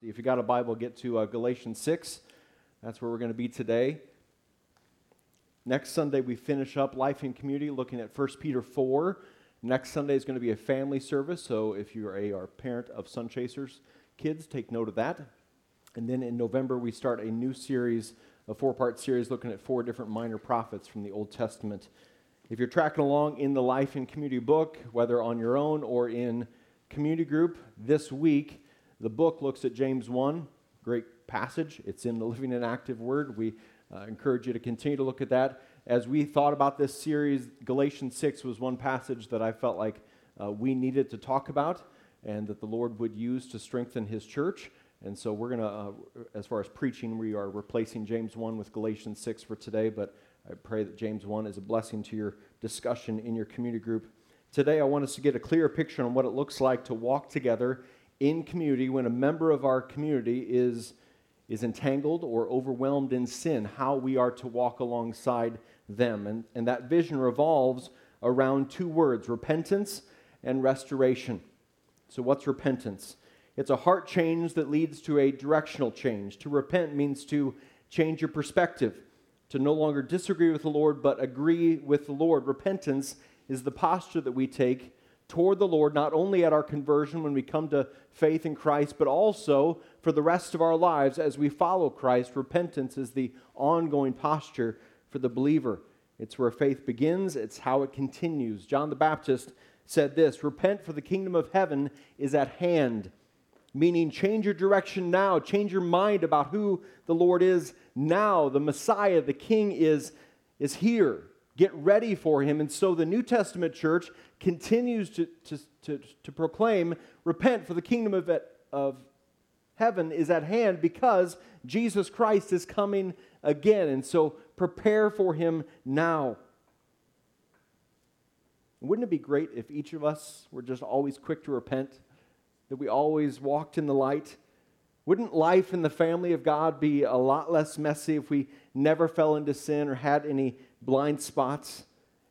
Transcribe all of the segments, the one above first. If you got a Bible, get to Galatians 6. That's where we're going to be today. Next Sunday, we finish up Life in Community, looking at 1 Peter 4. Next Sunday is going to be a family service, so if you are a parent of Sun Chasers kids, take note of that. And then in November, we start a new series, a four-part series, looking at four different minor prophets from the Old Testament. If you're tracking along in the Life in Community book, whether on your own or in community group, this week, the book looks at James 1, great passage. It's in the Living and Active Word. We encourage you to continue to look at that. As we thought about this series, Galatians 6 was one passage that I felt like we needed to talk about and that the Lord would use to strengthen His church. And so we're going to, as far as preaching, we are replacing James 1 with Galatians 6 for today, but I pray that James 1 is a blessing to your discussion in your community group. Today I want us to get a clearer picture on what it looks like to walk together in community, when a member of our community is entangled or overwhelmed in sin, how we are to walk alongside them. And that vision revolves around two words, repentance and restoration. So what's repentance? It's a heart change that leads to a directional change. To repent means to change your perspective, to no longer disagree with the Lord, but agree with the Lord. Repentance is the posture that we take toward the Lord, not only at our conversion when we come to faith in Christ, but also for the rest of our lives as we follow Christ. Repentance is the ongoing posture for the believer. It's where faith begins. It's how it continues. John the Baptist said this, "Repent, for the kingdom of heaven is at hand," meaning change your direction now, change your mind about who the Lord is now. The Messiah, the King is here. Get ready for Him. And so the New Testament church continues to proclaim, repent, for the kingdom of heaven is at hand, because Jesus Christ is coming again. And so prepare for Him now. Wouldn't it be great if each of us were just always quick to repent, that we always walked in the light? Wouldn't life in the family of God be a lot less messy if we never fell into sin or had any blind spots,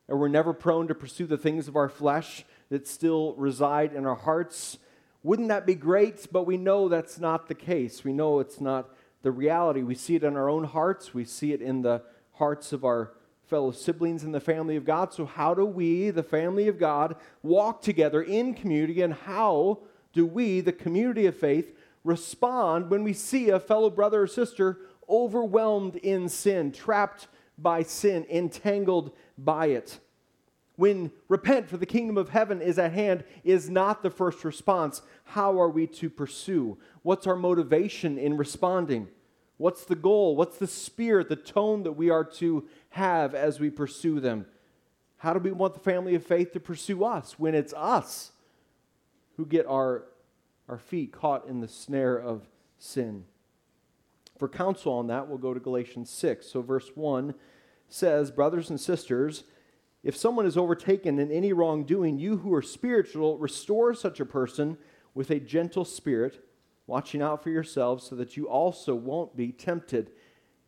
and we're never prone to pursue the things of our flesh that still reside in our hearts? Wouldn't that be great? But we know that's not the case. We know it's not the reality. We see it in our own hearts. We see it in the hearts of our fellow siblings in the family of God. So how do we, the family of God, walk together in community, and how do we, the community of faith, respond when we see a fellow brother or sister overwhelmed in sin, trapped by sin, entangled by it? When repent, for the kingdom of heaven is at hand is not the first response, how are we to pursue? What's our motivation in responding? What's the goal? What's the spirit, the tone that we are to have as we pursue them? How do we want the family of faith to pursue us when it's us who get our feet caught in the snare of sin? For counsel on that, we'll go to Galatians 6. So verse 1 says, brothers and sisters, if someone is overtaken in any wrongdoing, you who are spiritual, restore such a person with a gentle spirit, watching out for yourselves so that you also won't be tempted.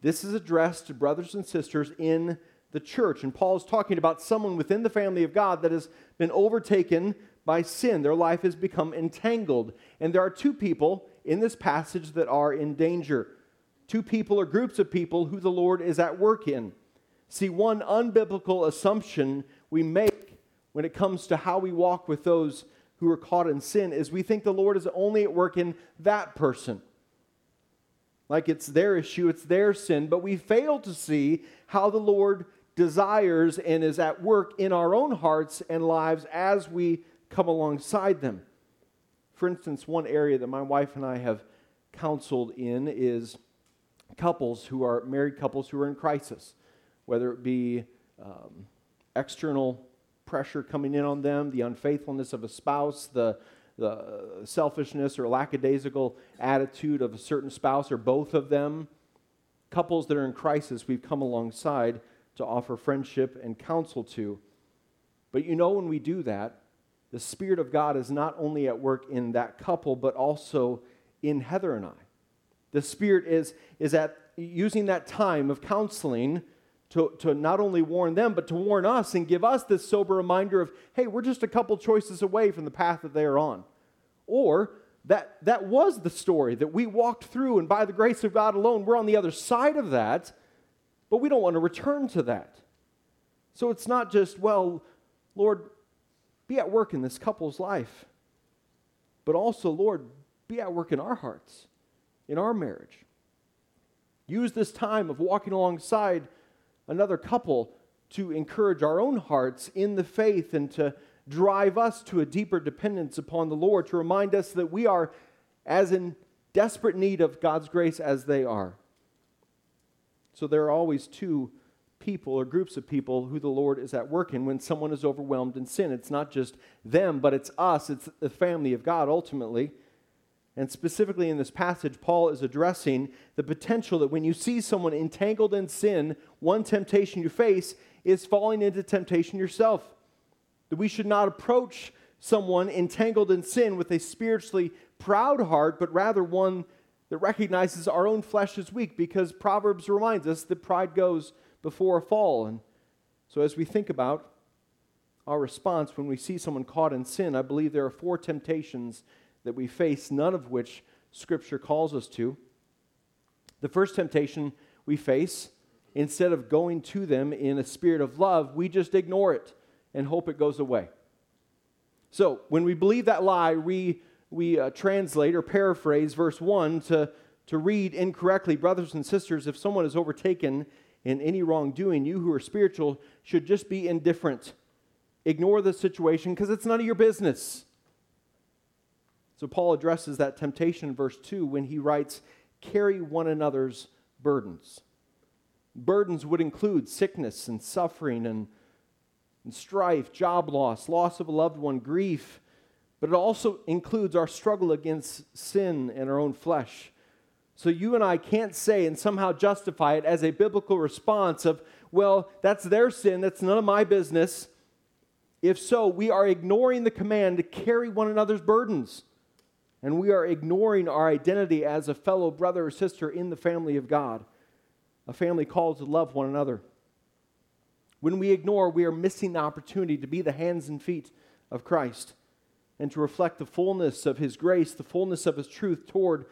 This is addressed to brothers and sisters in the church. And Paul's talking about someone within the family of God that has been overtaken by sin. Their life has become entangled. And there are two people in this passage that are in danger. Two people or groups of people who the Lord is at work in. See, one unbiblical assumption we make when it comes to how we walk with those who are caught in sin is we think the Lord is only at work in that person. Like it's their issue, it's their sin, but we fail to see how the Lord desires and is at work in our own hearts and lives as we come alongside them. For instance, one area that my wife and I have counseled in is couples who are married, couples who are in crisis, whether it be external pressure coming in on them, the unfaithfulness of a spouse, the selfishness or lackadaisical attitude of a certain spouse, or both of them. Couples that are in crisis, we've come alongside to offer friendship and counsel to. But you know, when we do that, the Spirit of God is not only at work in that couple, but also in Heather and I. The Spirit is at using that time of counseling to not only warn them, but to warn us and give us this sober reminder of, hey, we're just a couple choices away from the path that they are on. Or that was the story that we walked through, and by the grace of God alone, we're on the other side of that, but we don't want to return to that. So it's not just, well, Lord, be at work in this couple's life, but also, Lord, be at work in our hearts, in our marriage. Use this time of walking alongside another couple to encourage our own hearts in the faith and to drive us to a deeper dependence upon the Lord, to remind us that we are as in desperate need of God's grace as they are. So there are always two people or groups of people who the Lord is at work in when someone is overwhelmed in sin. It's not just them, but it's us. It's the family of God ultimately. And specifically in this passage, Paul is addressing the potential that when you see someone entangled in sin, one temptation you face is falling into temptation yourself. That we should not approach someone entangled in sin with a spiritually proud heart, but rather one that recognizes our own flesh is weak, because Proverbs reminds us that pride goes before a fall. And so as we think about our response when we see someone caught in sin, I believe there are four temptations that we face, none of which Scripture calls us to. The first temptation we face, instead of going to them in a spirit of love, we just ignore it and hope it goes away. So when we believe that lie, we translate or paraphrase verse 1 to read incorrectly, brothers and sisters, if someone is overtaken in any wrongdoing, you who are spiritual should just be indifferent. Ignore the situation because it's none of your business. So Paul addresses that temptation in verse 2 when he writes, carry one another's burdens. Burdens would include sickness and suffering and strife, job loss, loss of a loved one, grief, but it also includes our struggle against sin and our own flesh. So you and I can't say and somehow justify it as a biblical response of, well, that's their sin, that's none of my business. If so, we are ignoring the command to carry one another's burdens, and we are ignoring our identity as a fellow brother or sister in the family of God, a family called to love one another. When we ignore, we are missing the opportunity to be the hands and feet of Christ and to reflect the fullness of His grace, the fullness of His truth toward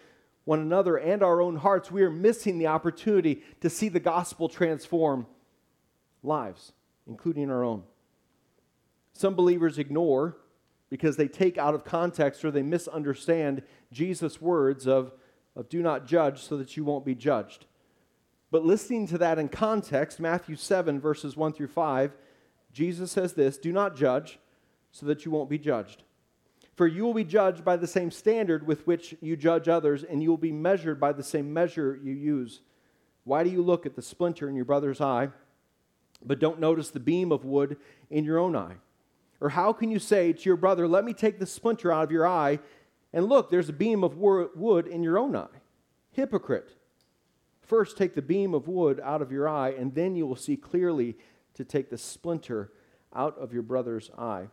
one another and our own hearts. We are missing the opportunity to see the gospel transform lives, including our own. Some believers ignore because they take out of context or they misunderstand Jesus' words of do not judge so that you won't be judged. But listening to that in context, Matthew 7, verses 1 through 5, Jesus says this, do not judge so that you won't be judged. For you will be judged by the same standard with which you judge others, and you will be measured by the same measure you use. Why do you look at the splinter in your brother's eye, but don't notice the beam of wood in your own eye? Or how can you say to your brother, let me take the splinter out of your eye, and look, there's a beam of wood in your own eye? Hypocrite. First take the beam of wood out of your eye, and then you will see clearly to take the splinter out of your brother's eye.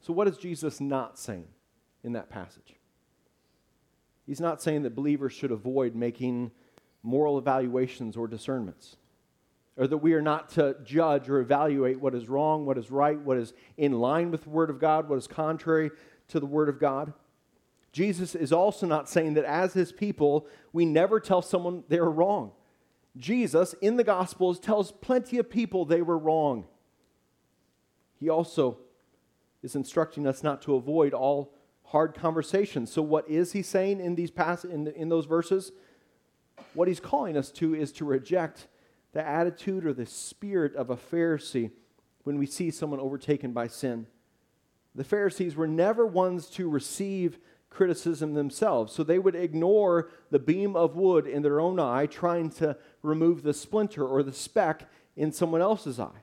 So what is Jesus not saying in that passage? He's not saying that believers should avoid making moral evaluations or discernments, or that we are not to judge or evaluate what is wrong, what is right, what is in line with the Word of God, what is contrary to the Word of God. Jesus is also not saying that as His people, we never tell someone they are wrong. Jesus, in the Gospels, tells plenty of people they were wrong. He also is instructing us not to avoid all hard conversations. So what is he saying in these in those verses? What he's calling us to is to reject the attitude or the spirit of a Pharisee when we see someone overtaken by sin. The Pharisees were never ones to receive criticism themselves, so they would ignore the beam of wood in their own eye, trying to remove the splinter or the speck in someone else's eye.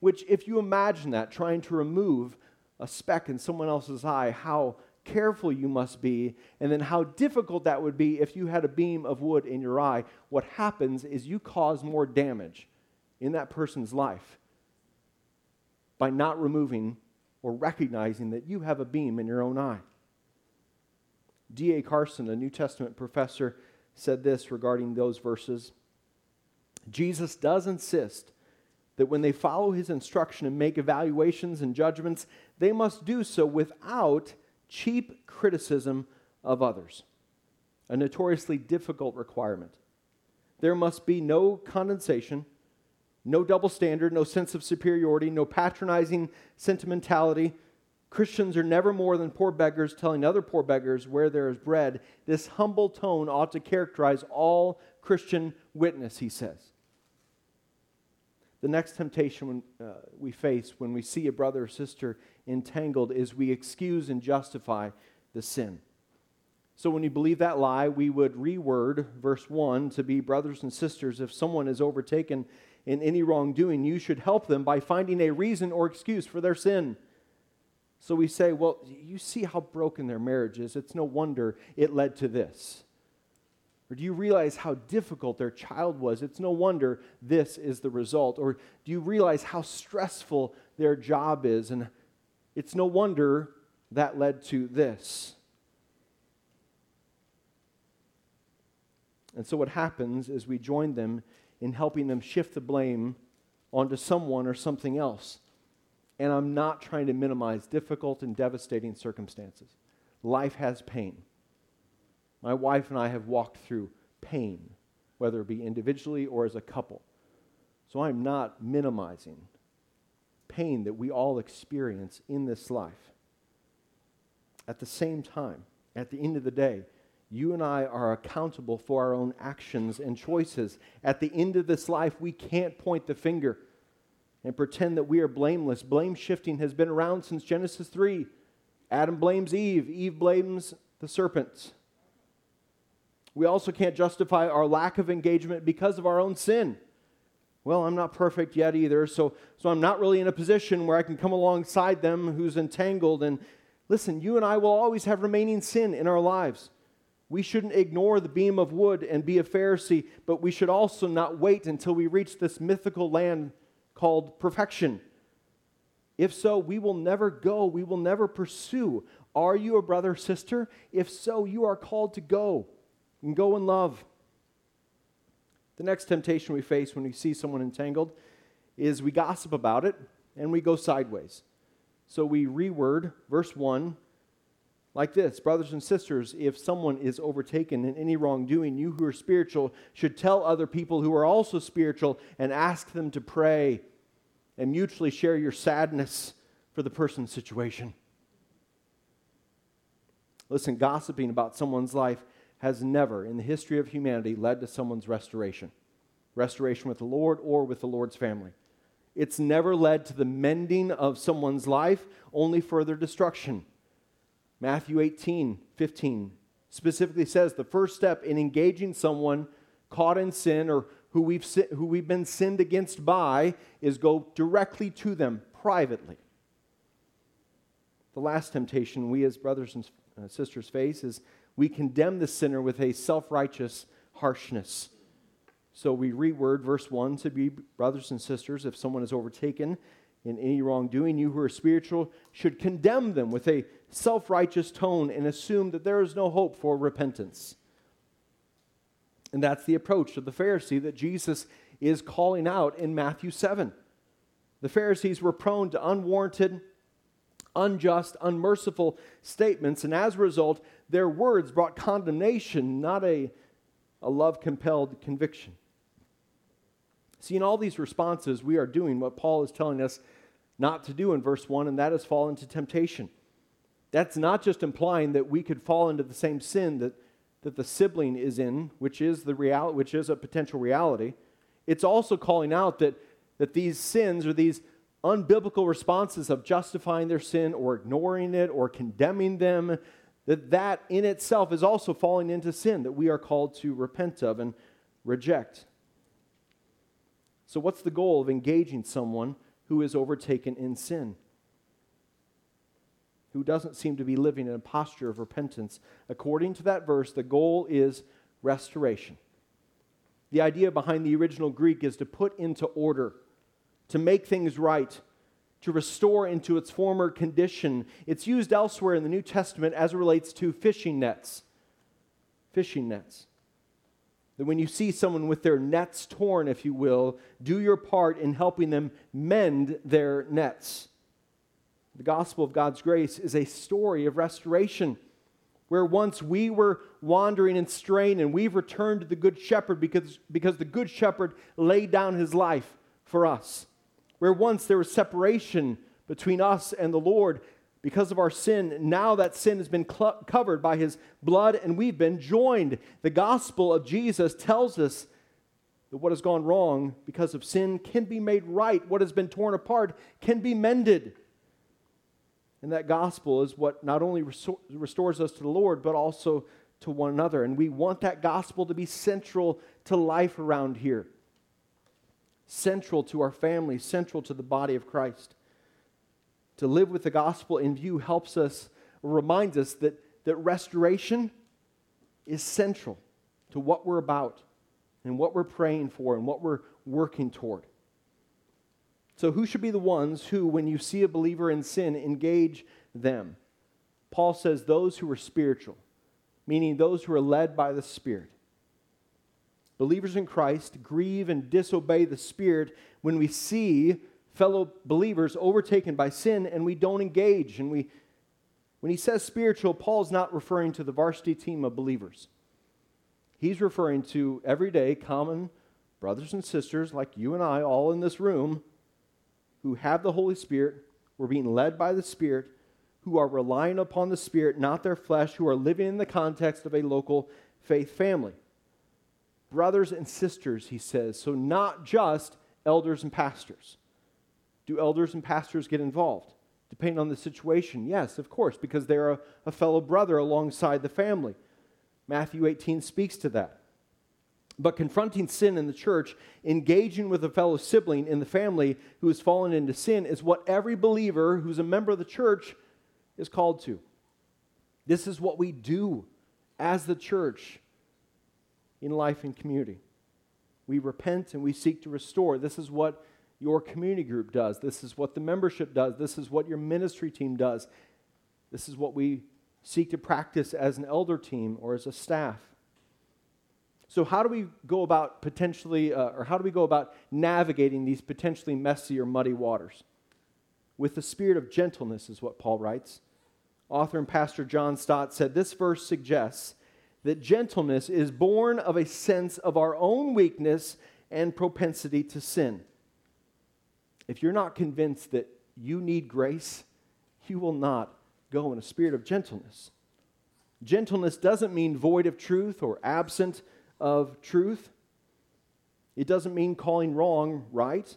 Which, if you imagine that, trying to remove a speck in someone else's eye, how careful you must be, and then how difficult that would be if you had a beam of wood in your eye. What happens is you cause more damage in that person's life by not removing or recognizing that you have a beam in your own eye. D.A. Carson, a New Testament professor, said this regarding those verses. Jesus does insist that when they follow his instruction and make evaluations and judgments, they must do so without cheap criticism of others, a notoriously difficult requirement. There must be no condensation, no double standard, no sense of superiority, no patronizing sentimentality. Christians are never more than poor beggars telling other poor beggars where there is bread. This humble tone ought to characterize all Christian witness, he says. The next temptation we face when we see a brother or sister entangled is we excuse and justify the sin. So when we believe that lie, we would reword verse 1 to be brothers and sisters. If someone is overtaken in any wrongdoing, you should help them by finding a reason or excuse for their sin. So we say, well, you see how broken their marriage is. It's no wonder it led to this. Or do you realize how difficult their child was? It's no wonder this is the result. Or do you realize how stressful their job is? And it's no wonder that led to this. And so what happens is we join them in helping them shift the blame onto someone or something else. And I'm not trying to minimize difficult and devastating circumstances. Life has pain. My wife and I have walked through pain, whether it be individually or as a couple. So I'm not minimizing pain that we all experience in this life. At the same time, at the end of the day, you and I are accountable for our own actions and choices. At the end of this life, we can't point the finger and pretend that we are blameless. Blame shifting has been around since Genesis 3. Adam blames Eve. Eve blames the serpent. We also can't justify our lack of engagement because of our own sin. Well, I'm not perfect yet either, so I'm not really in a position where I can come alongside them who's entangled. And listen, you and I will always have remaining sin in our lives. We shouldn't ignore the beam of wood and be a Pharisee, but we should also not wait until we reach this mythical land called perfection. If so, we will never go. We will never pursue. Are you a brother or sister? If so, you are called to go. And go in love. The next temptation we face when we see someone entangled is we gossip about it and we go sideways. So we reword verse 1 like this: brothers and sisters, if someone is overtaken in any wrongdoing, you who are spiritual should tell other people who are also spiritual and ask them to pray and mutually share your sadness for the person's situation. Listen, gossiping about someone's life has never, in the history of humanity, led to someone's restoration with the Lord or with the Lord's family. It's never led to the mending of someone's life, only further destruction. Matthew 18:15 specifically says the first step in engaging someone caught in sin or who we've been sinned against by is go directly to them privately. The last temptation we as brothers and sisters face is we condemn the sinner with a self-righteous harshness. So we reword verse 1 to be brothers and sisters. If someone is overtaken in any wrongdoing, you who are spiritual should condemn them with a self-righteous tone and assume that there is no hope for repentance. And that's the approach of the Pharisee that Jesus is calling out in Matthew 7. The Pharisees were prone to unwarranted, unjust, unmerciful statements, and as a result, their words brought condemnation, not a love-compelled conviction. See, in all these responses, we are doing what Paul is telling us not to do in verse 1, and that is fall into temptation. That's not just implying that we could fall into the same sin that the sibling is in, which is a potential reality. It's also calling out that these sins or these unbiblical responses of justifying their sin or ignoring it or condemning them, that in itself is also falling into sin that we are called to repent of and reject. So what's the goal of engaging someone who is overtaken in sin, who doesn't seem to be living in a posture of repentance? According to that verse, the goal is restoration. The idea behind the original Greek is to put into order, to make things right, to restore into its former condition. It's used elsewhere in the New Testament as it relates to fishing nets. Fishing nets. That when you see someone with their nets torn, if you will, do your part in helping them mend their nets. The gospel of God's grace is a story of restoration, where once we were wandering and straying, and we've returned to the Good Shepherd because the Good Shepherd laid down his life for us. Where once there was separation between us and the Lord because of our sin, now that sin has been covered by his blood, and we've been joined. The gospel of Jesus tells us that what has gone wrong because of sin can be made right. What has been torn apart can be mended. And that gospel is what not only restores us to the Lord, but also to one another. And we want that gospel to be central to life around here. Central to our family, central to the body of Christ. To live with the gospel in view helps us, reminds us that restoration is central to what we're about and what we're praying for and what we're working toward. So who should be the ones who, when you see a believer in sin, engage them? Paul says those who are spiritual, meaning those who are led by the Spirit. Believers in Christ grieve and disobey the Spirit when we see fellow believers overtaken by sin and we don't engage. And when he says spiritual, Paul's not referring to the varsity team of believers. He's referring to everyday common brothers and sisters like you and I, all in this room, who have the Holy Spirit, who are being led by the Spirit, who are relying upon the Spirit, not their flesh, who are living in the context of a local faith family. Brothers and sisters, he says, so not just elders and pastors. Do elders and pastors get involved? Depending on the situation, yes, of course, because they're a fellow brother alongside the family. Matthew 18 speaks to that. But confronting sin in the church, engaging with a fellow sibling in the family who has fallen into sin, is what every believer who's a member of the church is called to. This is what we do as the church in Life and Community. We repent and we seek to restore. This is what your community group does. This is what the membership does. This is what your ministry team does. This is what we seek to practice as an elder team or as a staff. So how do we go about navigating these potentially messy or muddy waters? With the spirit of gentleness is what Paul writes. Author and pastor John Stott said, this verse suggests that gentleness is born of a sense of our own weakness and propensity to sin. If you're not convinced that you need grace, you will not go in a spirit of gentleness. Gentleness doesn't mean void of truth or absent of truth. It doesn't mean calling wrong right.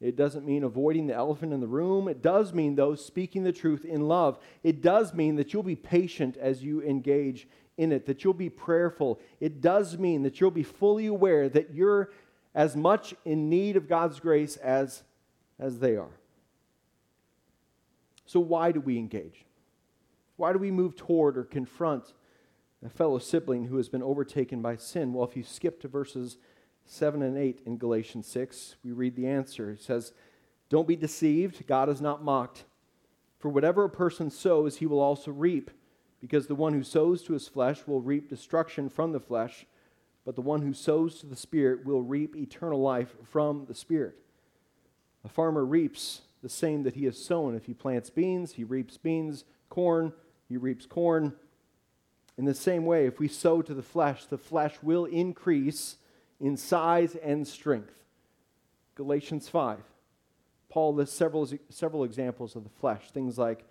It doesn't mean avoiding the elephant in the room. It does mean, though, speaking the truth in love. It does mean that you'll be patient as you engage in it, that you'll be prayerful. It does mean that you'll be fully aware that you're as much in need of God's grace as they are. So why do we engage? Why do we move toward or confront a fellow sibling who has been overtaken by sin? Well, if you skip to verses 7 and 8 in Galatians 6, we read the answer. It says, don't be deceived, God is not mocked. For whatever a person sows, he will also reap, because the one who sows to his flesh will reap destruction from the flesh, but the one who sows to the Spirit will reap eternal life from the Spirit. A farmer reaps the same that he has sown. If he plants beans, he reaps beans. Corn, he reaps corn. In the same way, if we sow to the flesh will increase in size and strength. Galatians 5. Paul lists several examples of the flesh, things like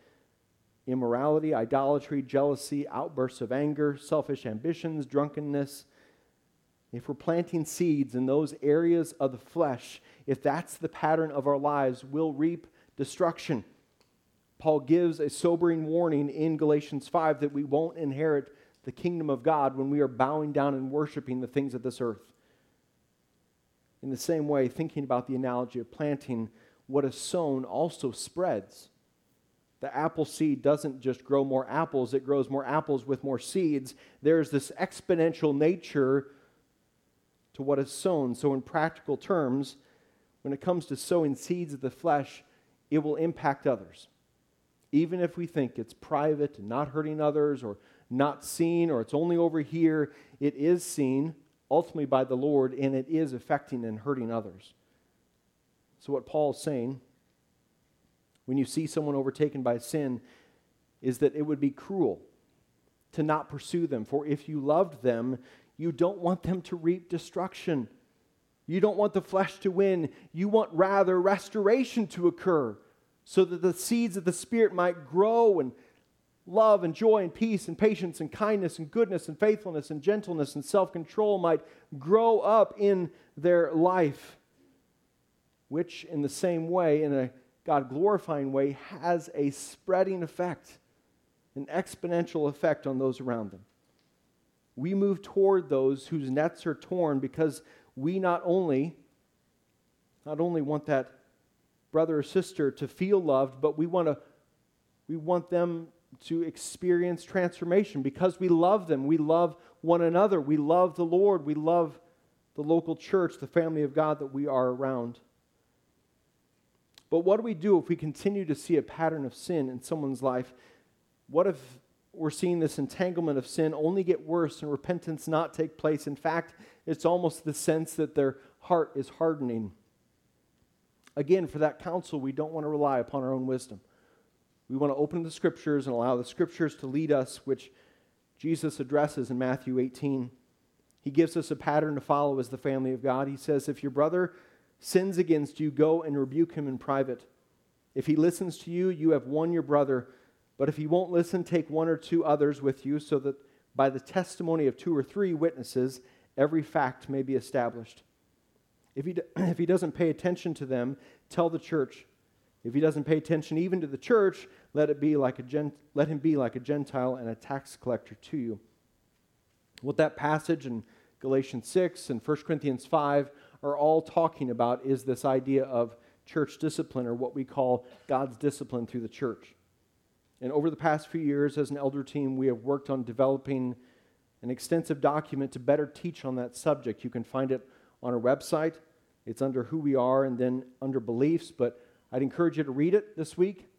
immorality, idolatry, jealousy, outbursts of anger, selfish ambitions, drunkenness. If we're planting seeds in those areas of the flesh, if that's the pattern of our lives, we'll reap destruction. Paul gives a sobering warning in Galatians 5 that we won't inherit the kingdom of God when we are bowing down and worshiping the things of this earth. In the same way, thinking about the analogy of planting, what is sown also spreads. The apple seed doesn't just grow more apples, it grows more apples with more seeds. There's this exponential nature to what is sown. So in practical terms, when it comes to sowing seeds of the flesh, it will impact others. Even if we think it's private and not hurting others or not seen or it's only over here, it is seen ultimately by the Lord and it is affecting and hurting others. So what Paul's saying when you see someone overtaken by sin is that it would be cruel to not pursue them. For if you loved them, you don't want them to reap destruction. You don't want the flesh to win. You want rather restoration to occur so that the seeds of the Spirit might grow and love and joy and peace and patience and kindness and goodness and faithfulness and gentleness and self-control might grow up in their life, which in the same way, in a God-glorifying way, has a spreading effect, an exponential effect on those around them. We move toward those whose nets are torn because we not only want that brother or sister to feel loved, but we want them to experience transformation because we love them. We love one another. We love the Lord. We love the local church, the family of God that we are around. But what do we do if we continue to see a pattern of sin in someone's life? What if we're seeing this entanglement of sin only get worse and repentance not take place? In fact, it's almost the sense that their heart is hardening. Again, for that counsel, we don't want to rely upon our own wisdom. We want to open the Scriptures and allow the Scriptures to lead us, which Jesus addresses in Matthew 18. He gives us a pattern to follow as the family of God. He says, if your brother sins against you, go and rebuke him in private. If he listens to you, you have won your brother. But if he won't listen, take one or two others with you, so that by the testimony of two or three witnesses, every fact may be established. If he doesn't pay attention to them, tell the church. If he doesn't pay attention even to the church, let him be like a Gentile and a tax collector to you. What that passage in Galatians 6 and 1 Corinthians 5 are all talking about is this idea of church discipline, or what we call God's discipline through the church. And over the past few years, as an elder team, we have worked on developing an extensive document to better teach on that subject. You can find it on our website. It's under Who We Are and then under Beliefs, but I'd encourage you to read it this week.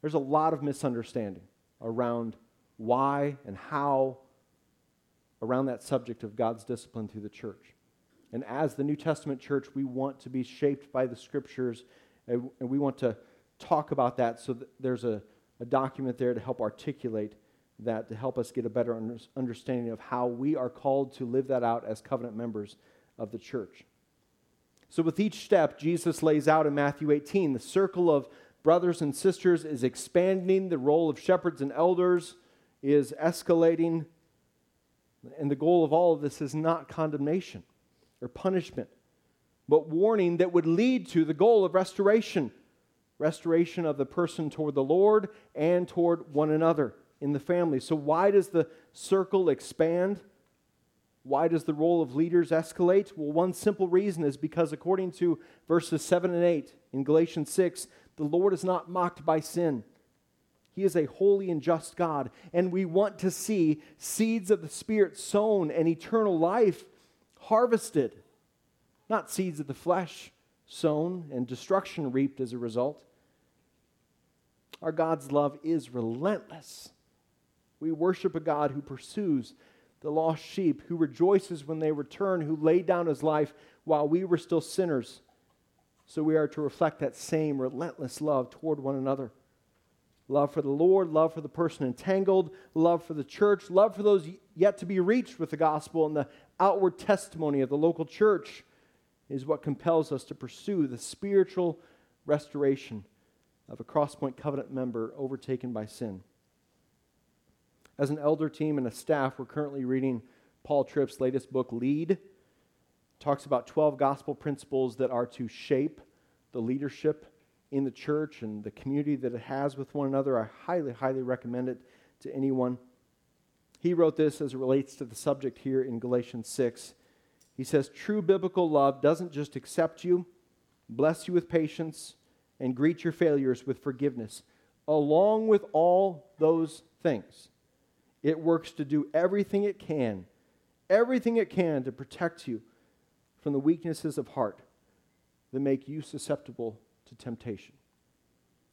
There's a lot of misunderstanding around why and how around that subject of God's discipline through the church. And as the New Testament church, we want to be shaped by the Scriptures, and we want to talk about that so that there's a document there to help articulate that, to help us get a better understanding of how we are called to live that out as covenant members of the church. So with each step, Jesus lays out in Matthew 18, the circle of brothers and sisters is expanding, the role of shepherds and elders is escalating, and the goal of all of this is not condemnation or punishment, but warning that would lead to the goal of restoration. Restoration of the person toward the Lord and toward one another in the family. So why does the circle expand? Why does the role of leaders escalate? Well, one simple reason is because according to verses 7 and 8 in Galatians 6, the Lord is not mocked by sin. He is a holy and just God, and we want to see seeds of the Spirit sown and eternal life harvested, not seeds of the flesh sown and destruction reaped as a result. Our God's love is relentless. We worship a God who pursues the lost sheep, who rejoices when they return, who laid down his life while we were still sinners. So we are to reflect that same relentless love toward one another. Love for the Lord, love for the person entangled, love for the church, love for those yet to be reached with the gospel, and the outward testimony of the local church is what compels us to pursue the spiritual restoration of a Crosspoint covenant member overtaken by sin. As an elder team and a staff, we're currently reading Paul Tripp's latest book, Lead. It talks about 12 gospel principles that are to shape the leadership in the church and the community that it has with one another. I highly, highly recommend it to anyone. He wrote this as it relates to the subject here in Galatians 6. He says, true biblical love doesn't just accept you, bless you with patience, and greet your failures with forgiveness. Along with all those things, it works to do everything it can to protect you from the weaknesses of heart that make you susceptible to temptation,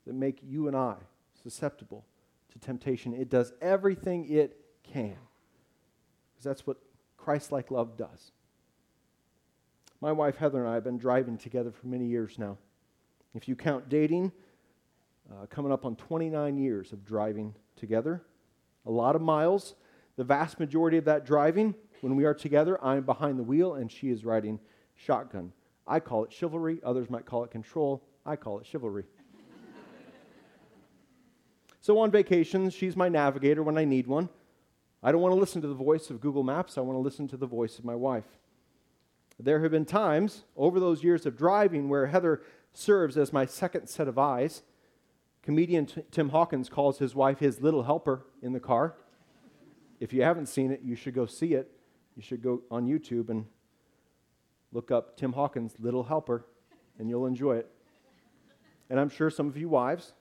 that make you and I susceptible to temptation. It does everything it can, because that's what Christ-like love does. My wife, Heather, and I have been driving together for many years now. If you count dating, coming up on 29 years of driving together. A lot of miles. The vast majority of that driving, when we are together, I'm behind the wheel and she is riding shotgun. I call it chivalry. Others might call it control. I call it chivalry. So on vacations, she's my navigator when I need one. I don't want to listen to the voice of Google Maps. I want to listen to the voice of my wife. There have been times over those years of driving where Heather serves as my second set of eyes. Comedian Tim Hawkins calls his wife his little helper in the car. If you haven't seen it, you should go see it. You should go on YouTube and look up Tim Hawkins' Little Helper, and you'll enjoy it. And I'm sure some of you wives,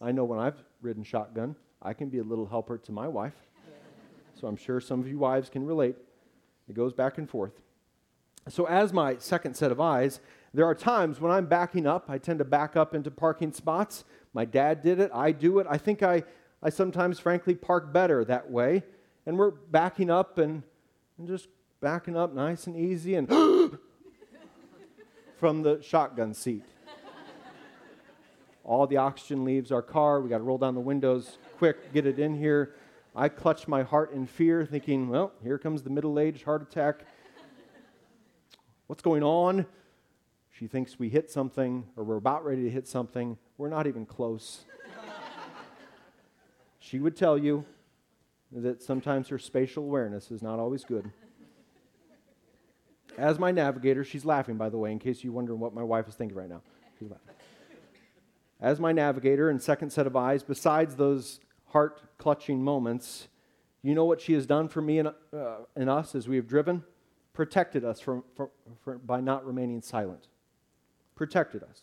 I know when I've ridden shotgun, I can be a little helper to my wife. So I'm sure some of you wives can relate. It goes back and forth. So as my second set of eyes, there are times when I'm backing up. I tend to back up into parking spots. My dad did it. I do it. I think I sometimes, frankly, park better that way. And we're backing up and just backing up nice and easy and from the shotgun seat. All the oxygen leaves our car. We got to roll down the windows quick, get it in here. I clutch my heart in fear thinking, well, here comes the middle-aged heart attack. What's going on? She thinks we hit something or we're about ready to hit something. We're not even close. She would tell you that sometimes her spatial awareness is not always good. As my navigator, she's laughing, by the way, in case you wonder what my wife is thinking right now. She's laughing. As my navigator and second set of eyes, besides those heart-clutching moments, you know what she has done for me and us as we have driven? Protected us by not remaining silent. Protected us.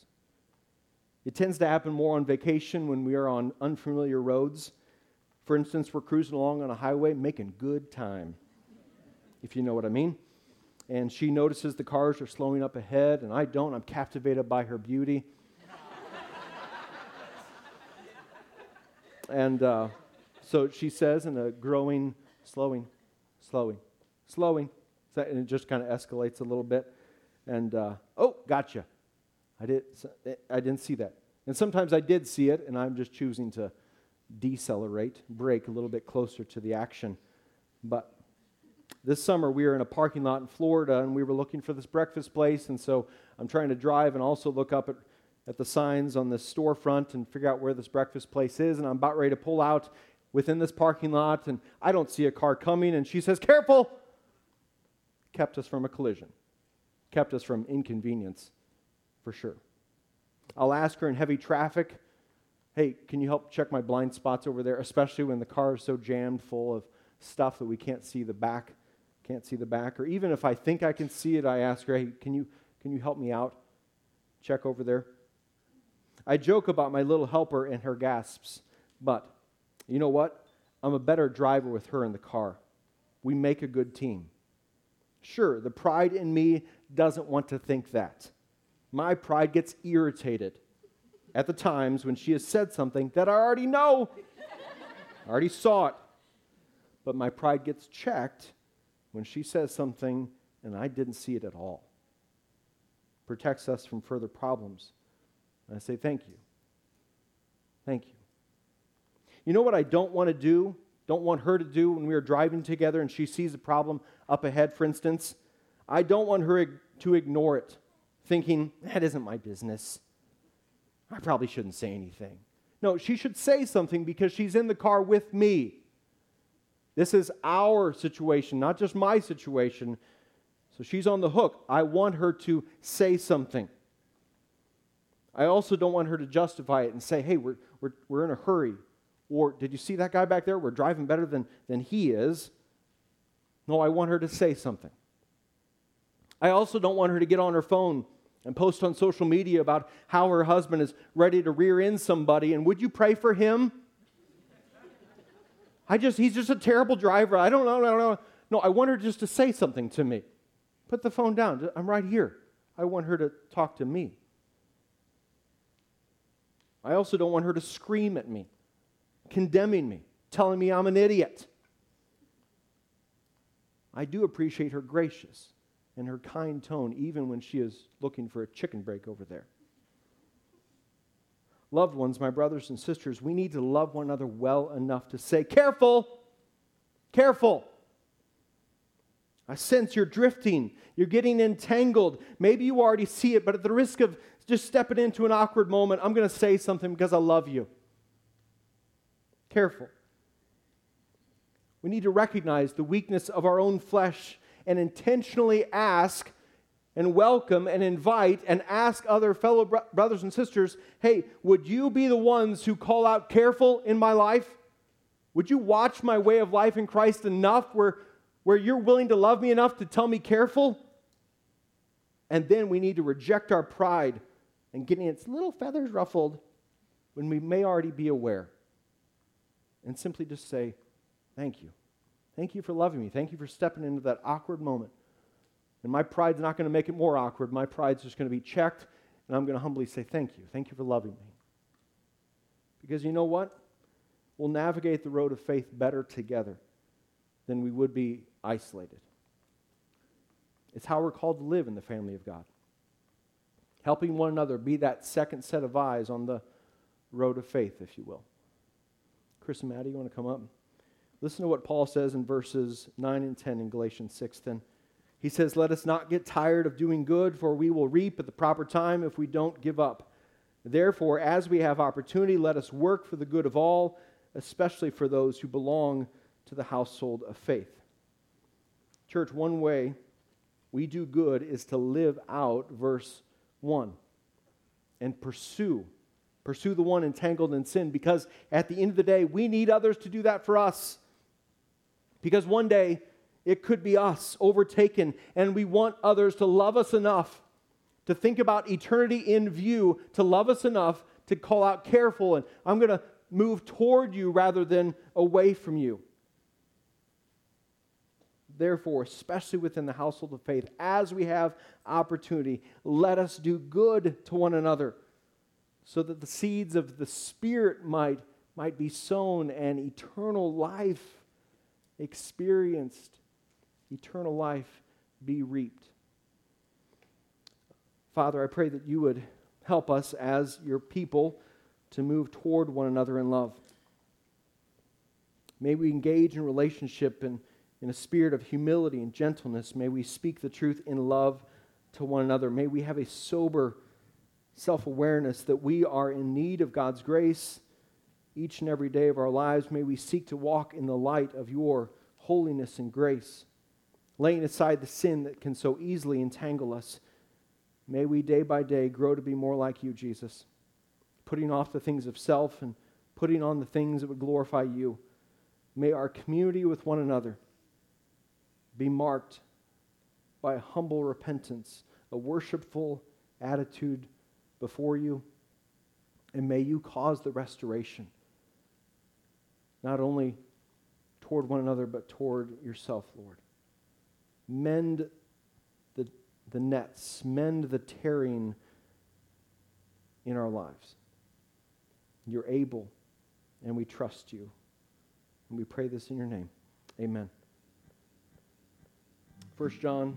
It tends to happen more on vacation when we are on unfamiliar roads. For instance, we're cruising along on a highway, making good time, if you know what I mean. And she notices the cars are slowing up ahead, and I don't. I'm captivated by her beauty. And so she says in a growing, slowing. And it just kind of escalates a little bit. And, oh, gotcha. I didn't see that. And sometimes I did see it, and I'm just choosing to decelerate, brake a little bit closer to the action. But this summer, we were in a parking lot in Florida, and we were looking for this breakfast place. And so I'm trying to drive and also look up at the signs on the storefront and figure out where this breakfast place is. And I'm about ready to pull out within this parking lot, and I don't see a car coming. And she says, "Careful!" Kept us from a collision, kept us from inconvenience, for sure. I'll ask her in heavy traffic, "Hey, can you help check my blind spots over there?" Especially when the car is so jammed full of stuff that we can't see the back. Or even if I think I can see it, I ask her, "Hey, can you help me out? Check over there." I joke about my little helper and her gasps, but you know what? I'm a better driver with her in the car. We make a good team. Sure, the pride in me doesn't want to think that. My pride gets irritated at the times when she has said something that I already know. I already saw it. But my pride gets checked when she says something and I didn't see it at all. Protects us from further problems. And I say, thank you. Thank you. You know what I don't want to do? Don't want her to do when we are driving together and she sees a problem up ahead, for instance? I don't want her to ignore it, thinking, that isn't my business. I probably shouldn't say anything. No, she should say something because she's in the car with me. This is our situation, not just my situation. So she's on the hook. I want her to say something. I also don't want her to justify it and say, hey, we're in a hurry. Or, did you see that guy back there? We're driving better than he is. No, I want her to say something. I also don't want her to get on her phone and post on social media about how her husband is ready to rear end somebody, and would you pray for him? He's just a terrible driver. I don't know. No, I want her just to say something to me. Put the phone down. I'm right here. I want her to talk to me. I also don't want her to scream at me, condemning me, telling me I'm an idiot. I do appreciate her gracious and her kind tone, even when she is looking for a chicken break over there. loved ones, my brothers and sisters, we need to love one another well enough to say, careful, careful. I sense you're drifting. You're getting entangled. Maybe you already see it, but at the risk of just stepping into an awkward moment, I'm going to say something because I love you. Careful. We need to recognize the weakness of our own flesh and intentionally ask and welcome and invite and ask other fellow brothers and sisters, hey, would you be the ones who call out careful in my life? Would you watch my way of life in Christ enough where you're willing to love me enough to tell me careful? And then we need to reject our pride and getting its little feathers ruffled when we may already be aware. And simply just say, thank you. Thank you for loving me. Thank you for stepping into that awkward moment. And my pride's not going to make it more awkward. My pride's just going to be checked, and I'm going to humbly say, thank you. Thank you for loving me. Because you know what? We'll navigate the road of faith better together than we would be isolated. It's how we're called to live in the family of God. Helping one another be that second set of eyes on the road of faith, if you will. Chris and Maddie, you want to come up? Listen to what Paul says in verses 9 and 10 in Galatians 6. Then he says, let us not get tired of doing good, for we will reap at the proper time if we don't give up. Therefore, as we have opportunity, let us work for the good of all, especially for those who belong to the household of faith. Church, one way we do good is to live out verse 1 and pursue the one entangled in sin, because at the end of the day, we need others to do that for us. Because one day, it could be us overtaken, and we want others to love us enough, to think about eternity in view, to love us enough to call out careful, and I'm going to move toward you rather than away from you. Therefore, especially within the household of faith, as we have opportunity, let us do good to one another so that the seeds of the Spirit might be sown and eternal life experienced, eternal life be reaped. Father, I pray that you would help us as your people to move toward one another in love. May we engage in relationship and in a spirit of humility and gentleness. May we speak the truth in love to one another. May we have a sober self-awareness that we are in need of God's grace each and every day of our lives. May we seek to walk in the light of your holiness and grace, laying aside the sin that can so easily entangle us. May we day by day grow to be more like you, Jesus, putting off the things of self and putting on the things that would glorify you. May our community with one another be marked by a humble repentance, a worshipful attitude before you, and may you cause the restoration, not only toward one another, but toward yourself, Lord. Mend the nets, mend the tearing in our lives. You're able, and we trust you. And we pray this in your name. Amen. 1 John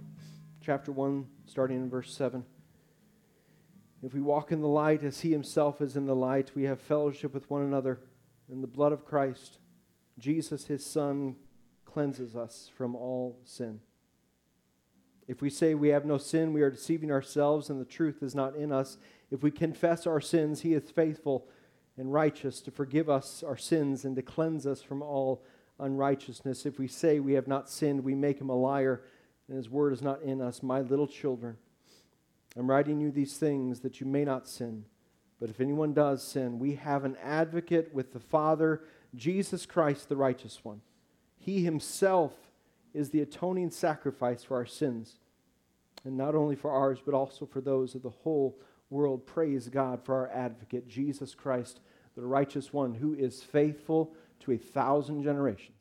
chapter 1, starting in verse 7. If we walk in the light as he himself is in the light, we have fellowship with one another, and the blood of Christ, Jesus his Son, cleanses us from all sin. If we say we have no sin, we are deceiving ourselves, and the truth is not in us. If we confess our sins, he is faithful and righteous to forgive us our sins and to cleanse us from all unrighteousness. If we say we have not sinned, we make him a liar, and his word is not in us. My little children, I'm writing you these things that you may not sin. But if anyone does sin, we have an advocate with the Father, Jesus Christ, the righteous one. He himself is the atoning sacrifice for our sins, and not only for ours, but also for those of the whole world. Praise God for our advocate, Jesus Christ, the righteous one, who is faithful to 1,000 generations.